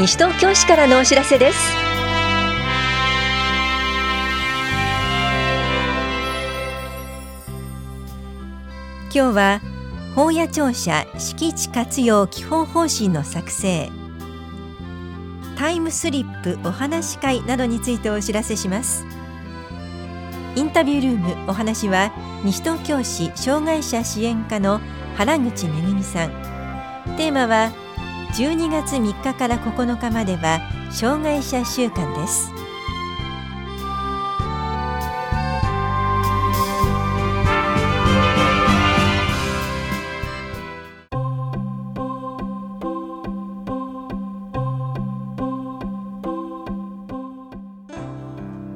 西東京市からのお知らせです。今日は法屋庁舎敷地活用基本方針の作成、タイムスリップお話し会などについてお知らせします。インタビュールームお話は西東京市障害者支援課の原口めぐみさん。テーマは12月3日から9日までは障害者週間です。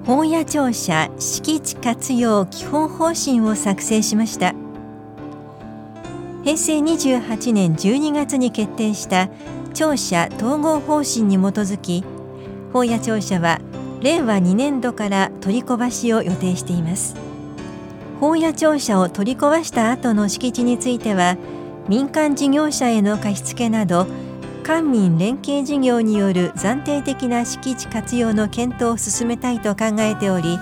法屋庁舎敷地活用基本方針を作成しました。平成28年12月に決定した庁舎統合方針に基づき、法屋庁舎は令和2年度から取り壊しを予定しています。法屋庁舎を取り壊した後の敷地については、民間事業者への貸付など官民連携事業による暫定的な敷地活用の検討を進めたいと考えており、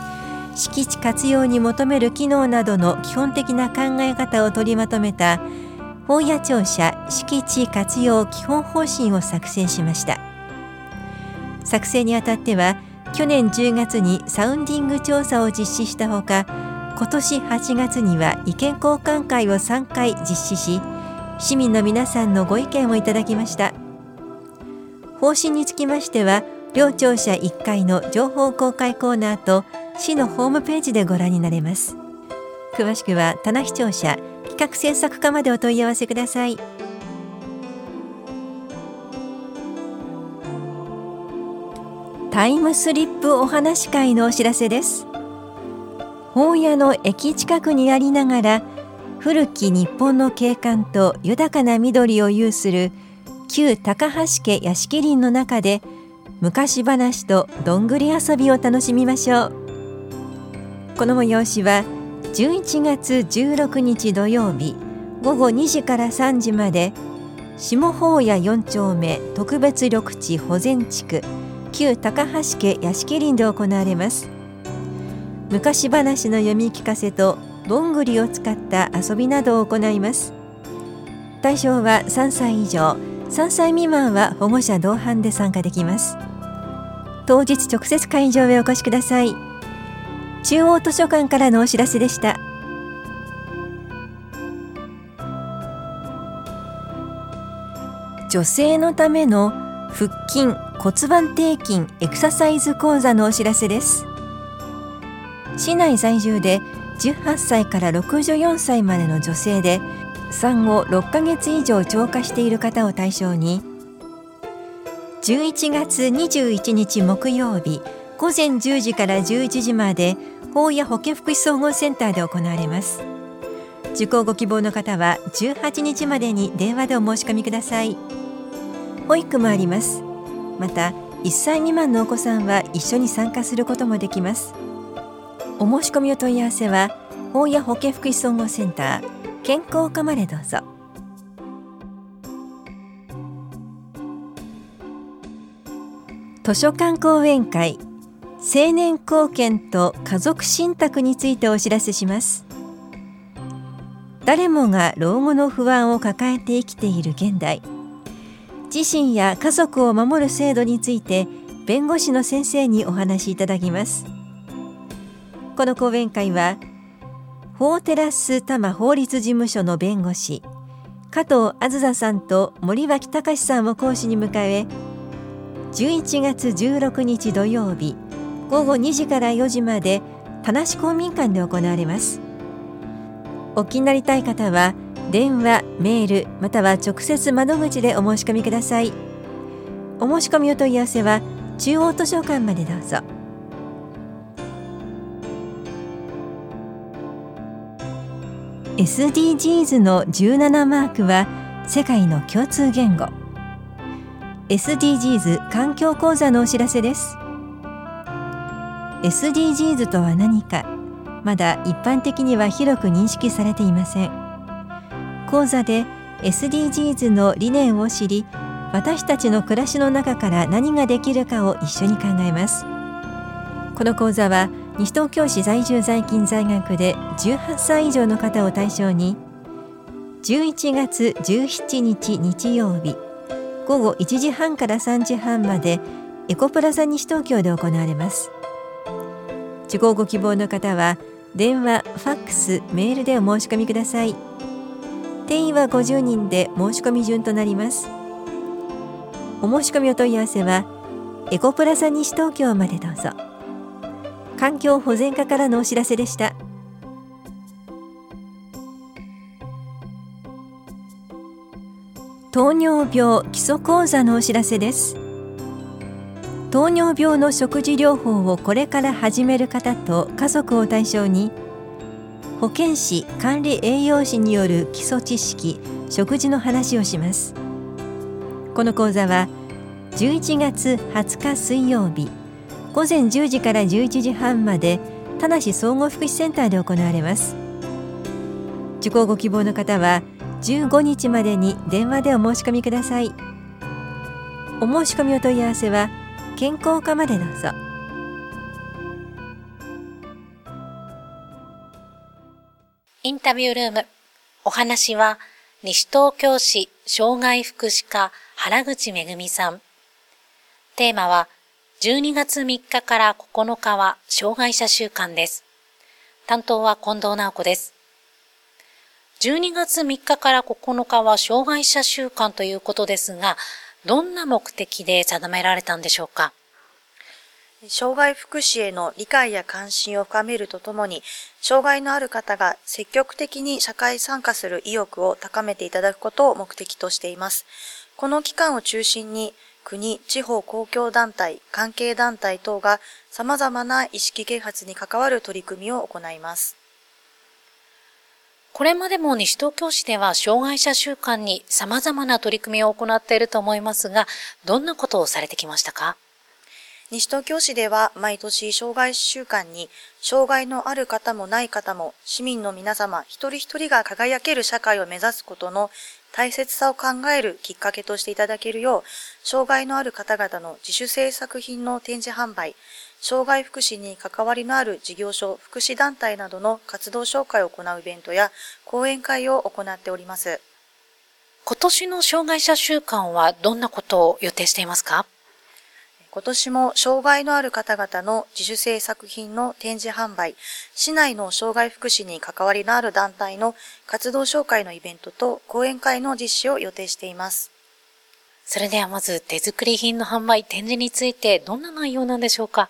敷地活用に求める機能などの基本的な考え方を取りまとめた法屋庁舎敷地活用基本方針を作成しました。作成にあたっては、去年10月にサウンディング調査を実施したほか、今年8月には意見交換会を3回実施し、市民の皆さんのご意見をいただきました。方針につきましては、両庁舎1階の情報公開コーナーと市のホームページでご覧になれます。詳しくは田無庁舎企画制作課までお問い合わせください。タイムスリップお話し会のお知らせです。法屋の駅近くにありながら、古き日本の景観と豊かな緑を有する旧高橋家屋敷林の中で、昔話とどんぐり遊びを楽しみましょう。この催しは11月16日土曜日午後2時から3時まで、下法屋4丁目特別緑地保全地区旧高橋家屋敷林で行われます。昔話の読み聞かせとどんぐりを使った遊びなどを行います。対象は3歳以上、3歳未満は保護者同伴で参加できます。当日直接会場へお越しください。中央図書館からのお知らせでした。女性のための腹筋骨盤底筋エクササイズ講座のお知らせです。市内在住で18歳から64歳までの女性で、産後6ヶ月以上超過している方を対象に、11月21日木曜日午前10時から11時まで法屋保健福祉総合センターで行われます。受講ご希望の方は18日までに電話でお申し込みください。保育もあります。また1歳未満のお子さんは一緒に参加することもできます。お申し込みお問い合わせは法屋保健福祉総合センター健康課までどうぞ。図書館講演会青年貢献と家族信託についてお知らせします。誰もが老後の不安を抱えて生きている現代、自身や家族を守る制度について弁護士の先生にお話しいただきます。この講演会は法テラス多摩法律事務所の弁護士加藤あずささんと森脇隆さんを講師に迎え、11月16日土曜日午後2時から4時まで田無公民館で行われます。お気になりたい方は電話、メールまたは直接窓口でお申し込みください。お申し込みお問い合わせは中央図書館までどうぞ。SDGs の17マークは世界の共通言語。 SDGs 環境講座のお知らせです。SDGs とは何か、まだ一般的には広く認識されていません。講座で SDGs の理念を知り、私たちの暮らしの中から何ができるかを一緒に考えます。この講座は西東京市在住在勤在学で18歳以上の方を対象に11月17日日曜日午後1時半から3時半までエコプラザ西東京で行われます。受講ご希望の方は電話、ファックス、メールでお申し込みください。定員は50人で申し込み順となります。お申し込みお問い合わせはエコプラザ西東京までどうぞ。環境保全課からのお知らせでした。糖尿病基礎講座のお知らせです。糖尿病の食事療法をこれから始める方と家族を対象に保健師・管理栄養士による基礎知識・食事の話をします。この講座は11月20日水曜日午前10時から11時半まで田梨総合福祉センターで行われます。受講ご希望の方は15日までに電話でお申し込みください。お申し込みお問い合わせは健康課までどうぞ。インタビュールーム、お話は西東京市障害福祉課原口恵さん。テーマは12月3日から9日は障害者週間です。担当は近藤直子です。12月3日から9日は障害者週間ということですが、どんな目的で定められたんでしょうか。障害福祉への理解や関心を深めるとともに、障害のある方が積極的に社会参加する意欲を高めていただくことを目的としています。この期間を中心に、国、地方公共団体、関係団体等が様々な意識啓発に関わる取り組みを行います。これまでも西東京市では障害者週間に様々な取り組みを行っていると思いますが、どんなことをされてきましたか？西東京市では毎年障害週間に、障害のある方もない方も市民の皆様一人一人が輝ける社会を目指すことの大切さを考えるきっかけとしていただけるよう、障害のある方々の自主制作品の展示販売、障害福祉に関わりのある事業所、福祉団体などの活動紹介を行うイベントや講演会を行っております。今年の障害者週間はどんなことを予定していますか？今年も障害のある方々の自主制作品の展示販売、市内の障害福祉に関わりのある団体の活動紹介のイベントと講演会の実施を予定しています。それではまず手作り品の販売、展示についてどんな内容なんでしょうか？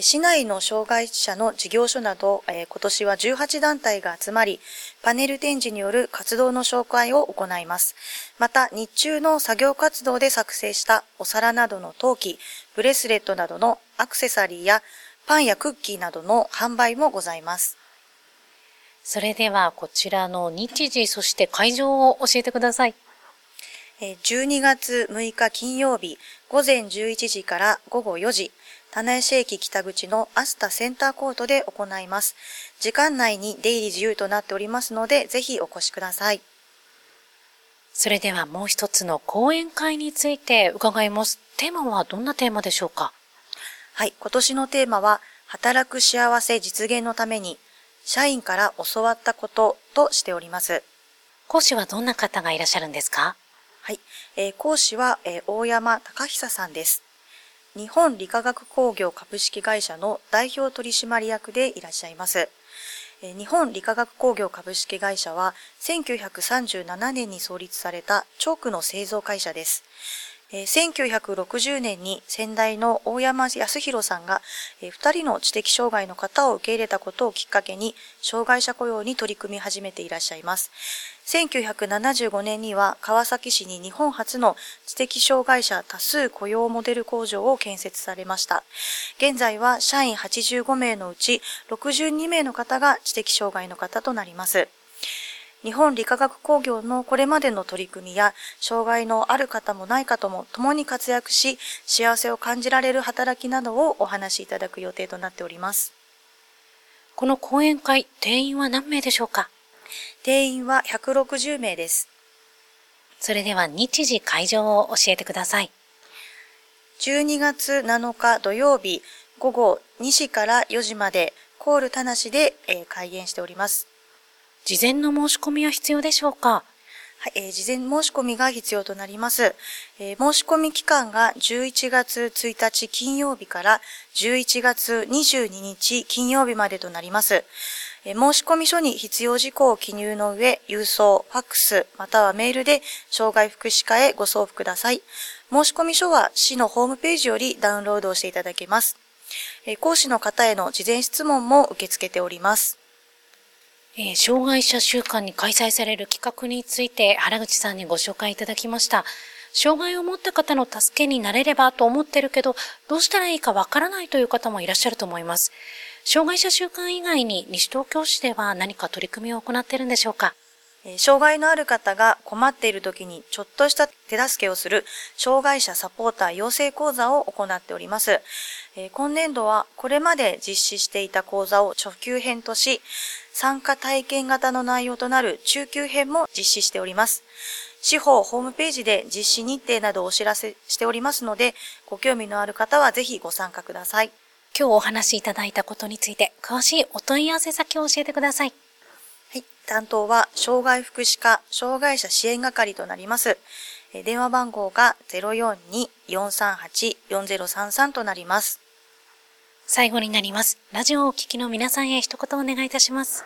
市内の障害者の事業所など、今年は18団体が集まり、パネル展示による活動の紹介を行います。また、日中の作業活動で作成したお皿などの陶器、ブレスレットなどのアクセサリーやパンやクッキーなどの販売もございます。それでは、こちらの日時、そして会場を教えてください。12月6日金曜日、午前11時から午後4時、田無駅北口のアスタセンターコートで行います。時間内に出入り自由となっておりますので、ぜひお越しください。それではもう一つの講演会について伺います。テーマはどんなテーマでしょうか？はい、今年のテーマは、働く幸せ実現のために、社員から教わったこととしております。講師はどんな方がいらっしゃるんですか？はい、講師は、大山隆久さんです。日本理化学工業株式会社の代表取締役でいらっしゃいます。日本理化学工業株式会社は1937年に創立されたチョークの製造会社です。1960年に先代の大山康弘さんが2人の知的障害の方を受け入れたことをきっかけに障害者雇用に取り組み始めていらっしゃいます。1975年には川崎市に日本初の知的障害者多数雇用モデル工場を建設されました。現在は社員85名のうち62名の方が知的障害の方となります。日本理化学工業のこれまでの取り組みや、障害のある方もない方も共に活躍し、幸せを感じられる働きなどをお話しいただく予定となっております。この講演会、定員は何名でしょうか？定員は160名です。それでは日時会場を教えてください。12月7日土曜日午後2時から4時までコール田無で開演しております。事前の申し込みは必要でしょうか？はい、事前申し込みが必要となります。申し込み期間が11月1日金曜日から11月22日金曜日までとなります。申し込み書に必要事項を記入の上、郵送、ファックス、またはメールで、障害福祉課へご送付ください。申し込み書は市のホームページよりダウンロードをしていただけます。講師の方への事前質問も受け付けております。障害者週間に開催される企画について原口さんにご紹介いただきました。障害を持った方の助けになれればと思ってるけど、どうしたらいいかわからないという方もいらっしゃると思います。障害者週間以外に西東京市では何か取り組みを行っているんでしょうか？障害のある方が困っている時にちょっとした手助けをする障害者サポーター養成講座を行っております。今年度はこれまで実施していた講座を初級編とし、参加体験型の内容となる中級編も実施しております。市方ホームページで実施日程などをお知らせしておりますので、ご興味のある方はぜひご参加ください。今日お話しいただいたことについて、詳しいお問い合わせ先を教えてください。はい、担当は、障害福祉課、障害者支援係となります。電話番号が 042-438-4033 となります。最後になります。ラジオをお聞きの皆さんへ一言お願いいたします。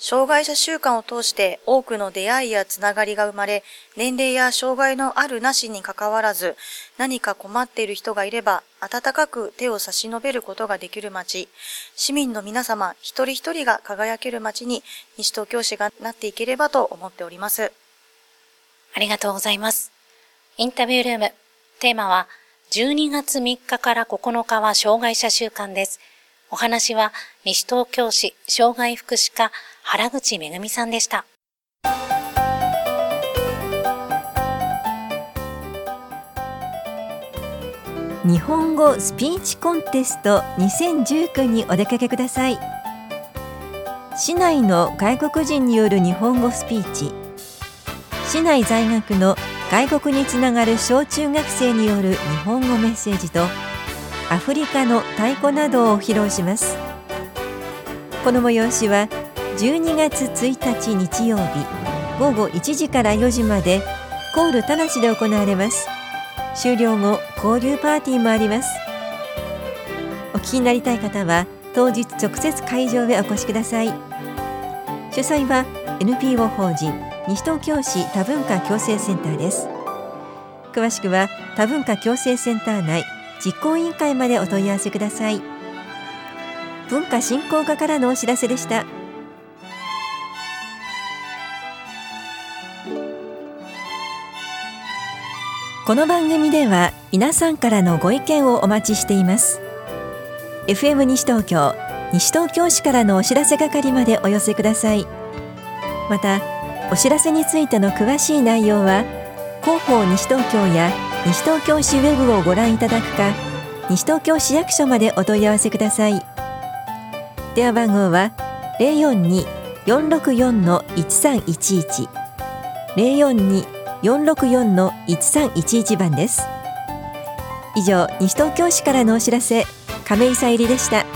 障害者週間を通して多くの出会いやつながりが生まれ、年齢や障害のあるなしに関わらず、何か困っている人がいれば、温かく手を差し伸べることができる街、市民の皆様一人一人が輝ける街に西東京市がなっていければと思っております。ありがとうございます。インタビュールーム、テーマは、12月3日から9日は障害者週間です。お話は西東京市障害福祉課原口恵さんでした。日本語スピーチコンテスト2019にお出かけください。市内の外国人による日本語スピーチ、市内在学の外国につながる小中学生による日本語メッセージとアフリカの太鼓などを披露します。この催しは12月1日日曜日午後1時から4時までコール田無で行われます。終了後交流パーティーもあります。お聞きになりたい方は当日直接会場へお越しください。主催は NPO 法人西東京市多文化共生センターです。詳しくは多文化共生センター内実行委員会までお問い合わせください。文化振興課からのお知らせでした。この番組では皆さんからのご意見をお待ちしています。 FM 西東京、西東京市からのお知らせ係までお寄せください。またお知らせについての詳しい内容は広報西東京や西東京市ウェブをご覧いただくか、西東京市役所までお問い合わせください。電話番号は 042-464-1311 042-464-1311 番です。以上、西東京市からのお知らせ、亀井さゆりでした。